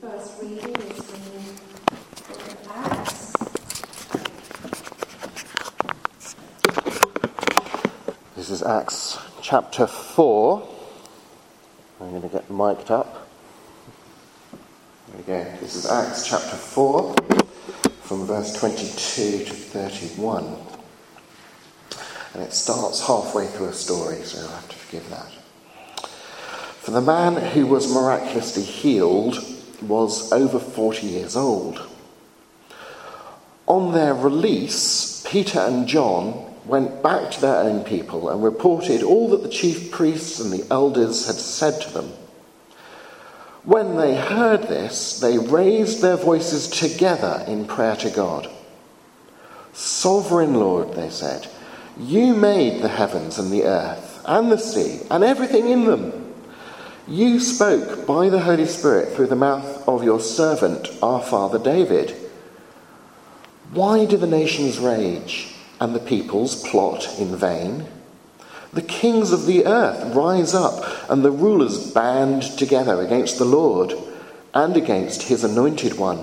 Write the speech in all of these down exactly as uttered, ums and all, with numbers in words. first reading is from the book of Acts. This is Acts chapter four. I'm going to get mic'd up. There we go. This is Acts chapter four, from verse twenty-two to thirty-one. And it starts halfway through a story, so I have to forgive that. For the man who was miraculously healed was over forty years old. On their release, Peter and John went back to their own people and reported all that the chief priests and the elders had said to them. When they heard this, they raised their voices together in prayer to God. "Sovereign Lord," they said, "you made the heavens and the earth and the sea and everything in them. You spoke by the Holy Spirit through the mouth of your servant, our father David. Why do the nations rage and the peoples plot in vain? The kings of the earth rise up and the rulers band together against the Lord and against his anointed one.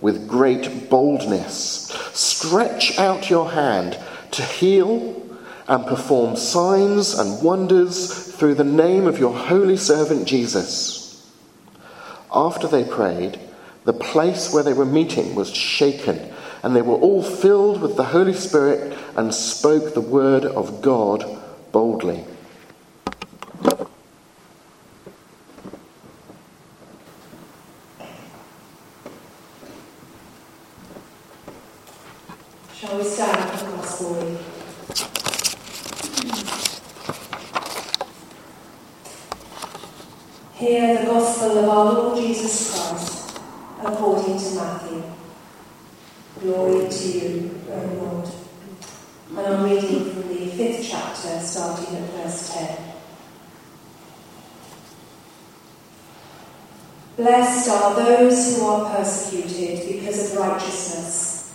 with great boldness. Stretch out your hand to heal and perform signs and wonders through the name of your holy servant Jesus." After they prayed, the place where they were meeting was shaken, and they were all filled with the Holy Spirit and spoke the word of God boldly. Shall we stand for the gospel reading? Hear the gospel of our Lord Jesus Christ according to Matthew. Glory to you, O Lord. And I'm reading from the fifth chapter, starting at verse ten. Blessed are those who are persecuted because of righteousness,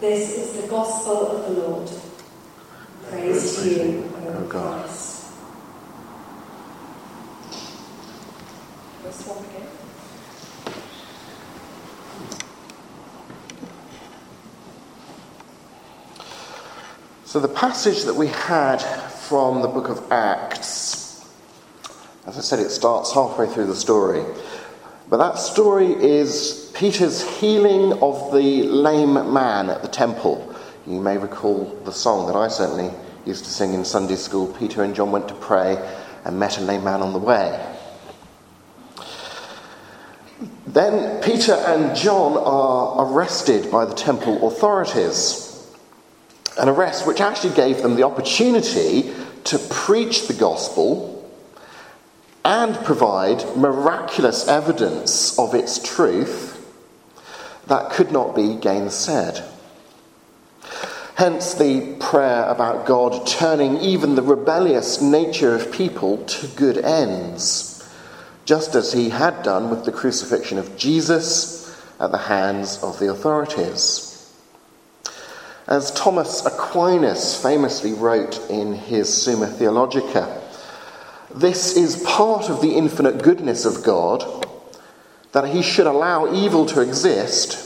This is the gospel of the Lord. Praise to you, O God. Verse one again. So the passage that we had from the book of Acts, as I said, it starts halfway through the story. But that story is Peter's healing of the lame man at the temple. You may recall the song that I certainly used to sing in Sunday school. Peter and John went to pray and met a lame man on the way. Then Peter and John are arrested by the temple authorities. An arrest which actually gave them the opportunity to preach the gospel and provide miraculous evidence of its truth that could not be gainsaid. Hence the prayer about God turning even the rebellious nature of people to good ends, just as he had done with the crucifixion of Jesus at the hands of the authorities. As Thomas Aquinas famously wrote in his Summa Theologica, "This is part of the infinite goodness of God, that he should allow evil to exist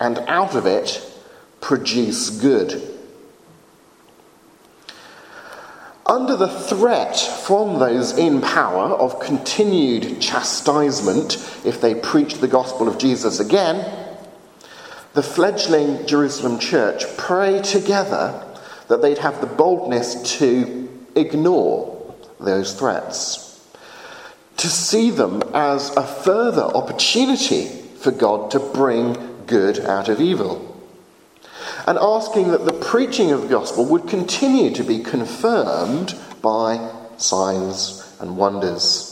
and out of it produce good." Under the threat from those in power of continued chastisement if they preached the gospel of Jesus again, the fledgling Jerusalem church pray together that they'd have the boldness to ignore those threats, to see them as a further opportunity for God to bring good out of evil, and asking that the preaching of the gospel would continue to be confirmed by signs and wonders.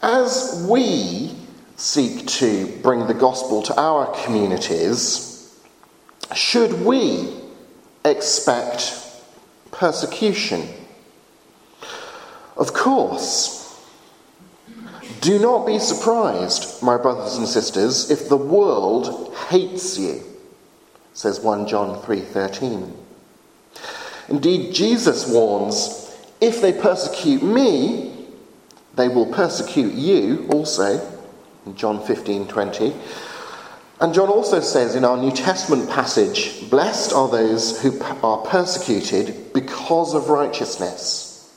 As we seek to bring the gospel to our communities, should we expect persecution? Of course. Do not be surprised, my brothers and sisters, if the world hates you, says First John three thirteen. Indeed, Jesus warns, if they persecute me, they will persecute you also, in John fifteen twenty. And John also says in our New Testament passage, blessed are those who are persecuted because of righteousness,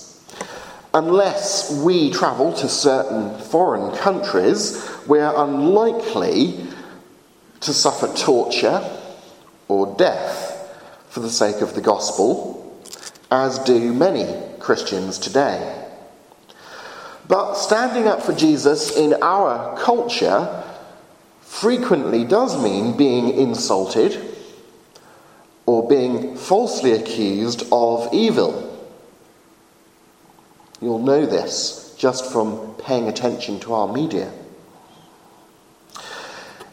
Unless we travel to certain foreign countries, we are unlikely to suffer torture or death for the sake of the gospel, as do many Christians today. But standing up for Jesus in our culture frequently does mean being insulted or being falsely accused of evil. You'll know this just from paying attention to our media.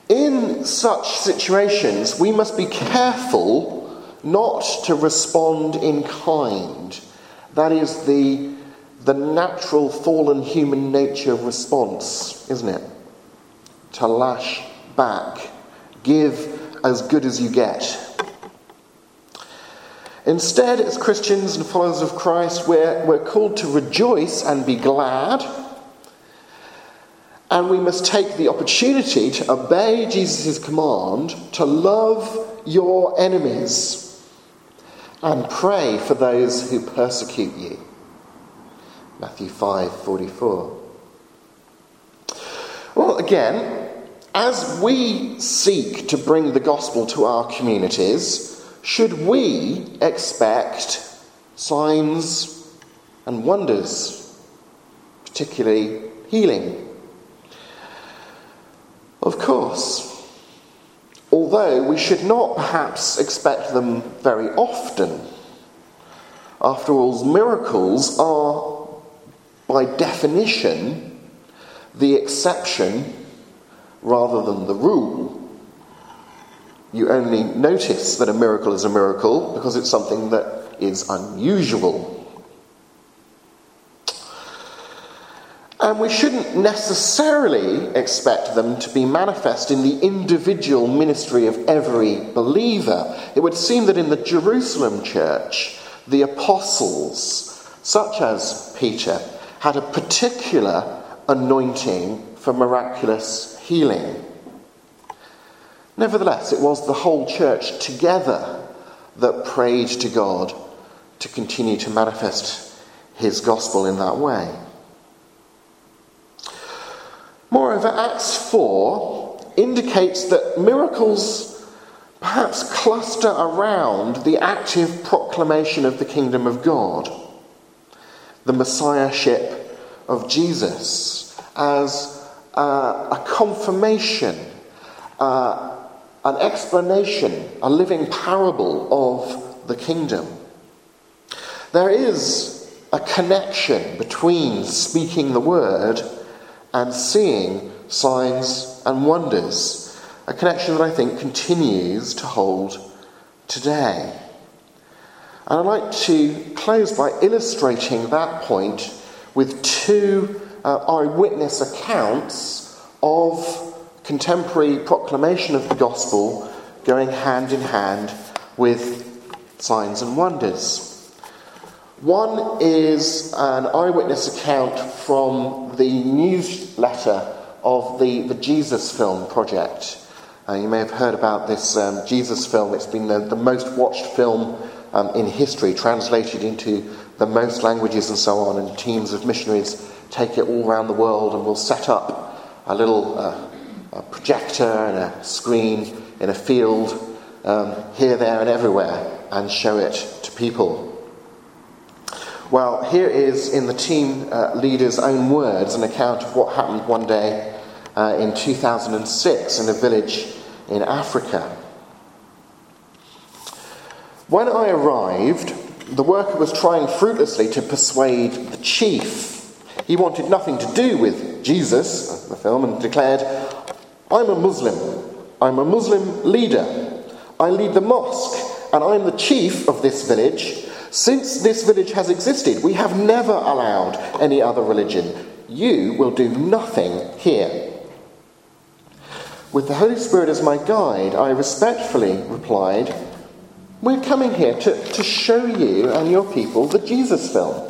In such situations, we must be careful not to respond in kind. That is the, the natural fallen human nature response, isn't it? To lash back, give as good as you get. Instead, as Christians and followers of Christ, we're, we're called to rejoice and be glad. And we must take the opportunity to obey Jesus' command to love your enemies and pray for those who persecute you. Matthew five forty-four. Well, again, as we seek to bring the gospel to our communities, should we expect signs and wonders, particularly healing? Of course, although we should not perhaps expect them very often. After all, miracles are, by definition, the exception rather than the rule. You only notice that a miracle is a miracle because it's something that is unusual. And we shouldn't necessarily expect them to be manifest in the individual ministry of every believer. It would seem that in the Jerusalem church, the apostles, such as Peter, had a particular anointing for miraculous healing. Nevertheless, it was the whole church together that prayed to God to continue to manifest his gospel in that way. Moreover, Acts four indicates that miracles perhaps cluster around the active proclamation of the kingdom of God, the messiahship of Jesus, as a, a confirmation, uh, an explanation, a living parable of the kingdom. There is a connection between speaking the word and seeing signs and wonders, a connection that I think continues to hold today. And I'd like to close by illustrating that point with two uh, eyewitness accounts of contemporary proclamation of the gospel going hand in hand with signs and wonders. One is an eyewitness account from the newsletter of the, the Jesus Film Project. Uh, you may have heard about this um, Jesus film. It's been the, the most watched film um, in history, translated into the most languages and so on, and teams of missionaries take it all around the world and will set up a little uh, a projector and a screen in a field um, here, there and everywhere and show it to people. Well, here is, in the team uh, leader's own words, an account of what happened one day uh, in two thousand six in a village in Africa. When I arrived, the worker was trying fruitlessly to persuade the chief. He wanted nothing to do with Jesus, the film, and declared, "I'm a Muslim. I'm a Muslim leader. I lead the mosque, and I'm the chief of this village. Since this village has existed, we have never allowed any other religion. You will do nothing here." With the Holy Spirit as my guide, I respectfully replied, "We're coming here to, to show you and your people the Jesus film.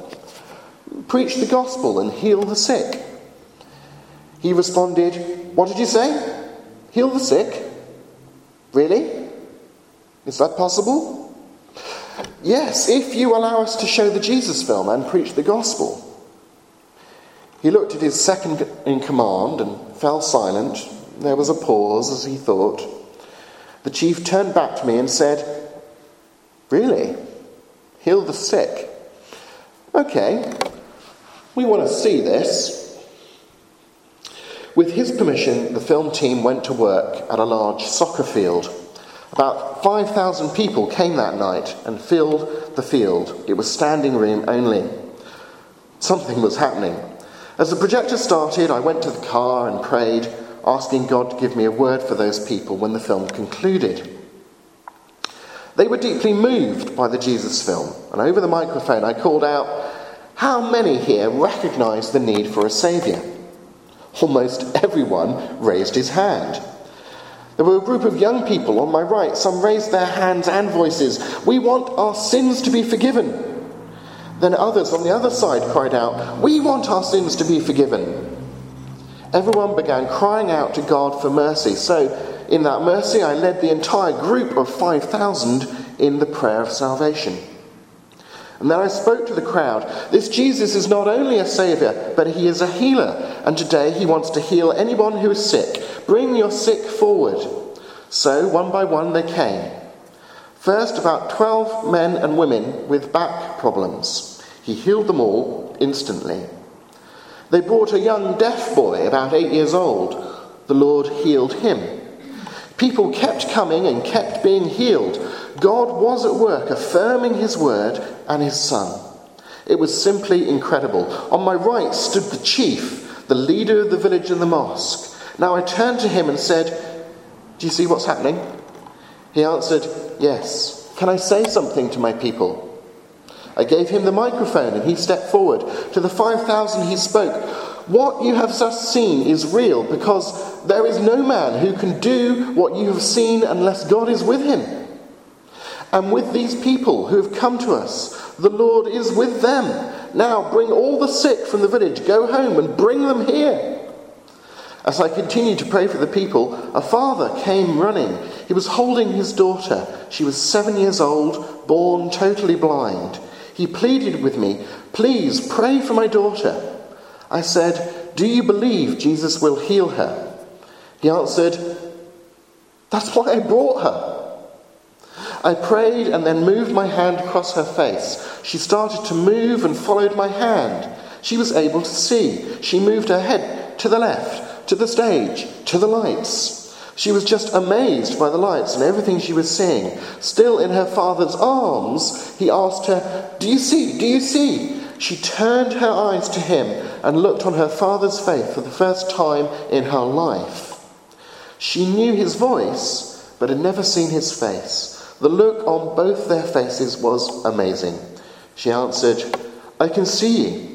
Preach the gospel and heal the sick." He responded, "What did you say? Heal the sick? Really? Is that possible?" "Yes, if you allow us to show the Jesus film and preach the gospel." He looked at his second in command and fell silent. There was a pause as he thought. The chief turned back to me and said, "Really? Heal the sick? Okay, we want to see this." With his permission, the film team went to work at a large soccer field. About five thousand people came that night and filled the field. It was standing room only. Something was happening. As the projector started, I went to the car and prayed, asking God to give me a word for those people when the film concluded. They were deeply moved by the Jesus film, and over the microphone I called out, "How many here recognise the need for a saviour?" Almost everyone raised his hand. There were a group of young people on my right. Some raised their hands and voices. "We want our sins to be forgiven." Then others on the other side cried out, "We want our sins to be forgiven." Everyone began crying out to God for mercy. So in that mercy, I led the entire group of five thousand in the prayer of salvation. And then I spoke to the crowd. "This Jesus is not only a saviour, but he is a healer. And today he wants to heal anyone who is sick. Bring your sick forward." So, one by one, they came. First, about twelve men and women with back problems. He healed them all instantly. They brought a young deaf boy, about eight years old. The Lord healed him. People kept coming and kept being healed. God was at work, affirming his word and his son. It was simply incredible. On my right stood the chief, the leader of the village and the mosque. Now I turned to him and said, "Do you see what's happening?" He answered, "Yes. Can I say something to my people?" I gave him the microphone and he stepped forward. To the five thousand he spoke, "What you have just seen is real, because there is no man who can do what you have seen unless God is with him. And with these people who have come to us, the Lord is with them. Now bring all the sick from the village, go home and bring them here." As I continued to pray for the people, a father came running. He was holding his daughter. She was seven years old, born totally blind. He pleaded with me, "Please pray for my daughter." I said, "Do you believe Jesus will heal her?" He answered, "That's why I brought her." I prayed and then moved my hand across her face. She started to move and followed my hand. She was able to see. She moved her head to the left, to the stage, to the lights. She was just amazed by the lights and everything she was seeing. Still in her father's arms, he asked her, "Do you see? Do you see?" She turned her eyes to him and looked on her father's face for the first time in her life. She knew his voice, but had never seen his face. The look on both their faces was amazing. She answered, "I can see you.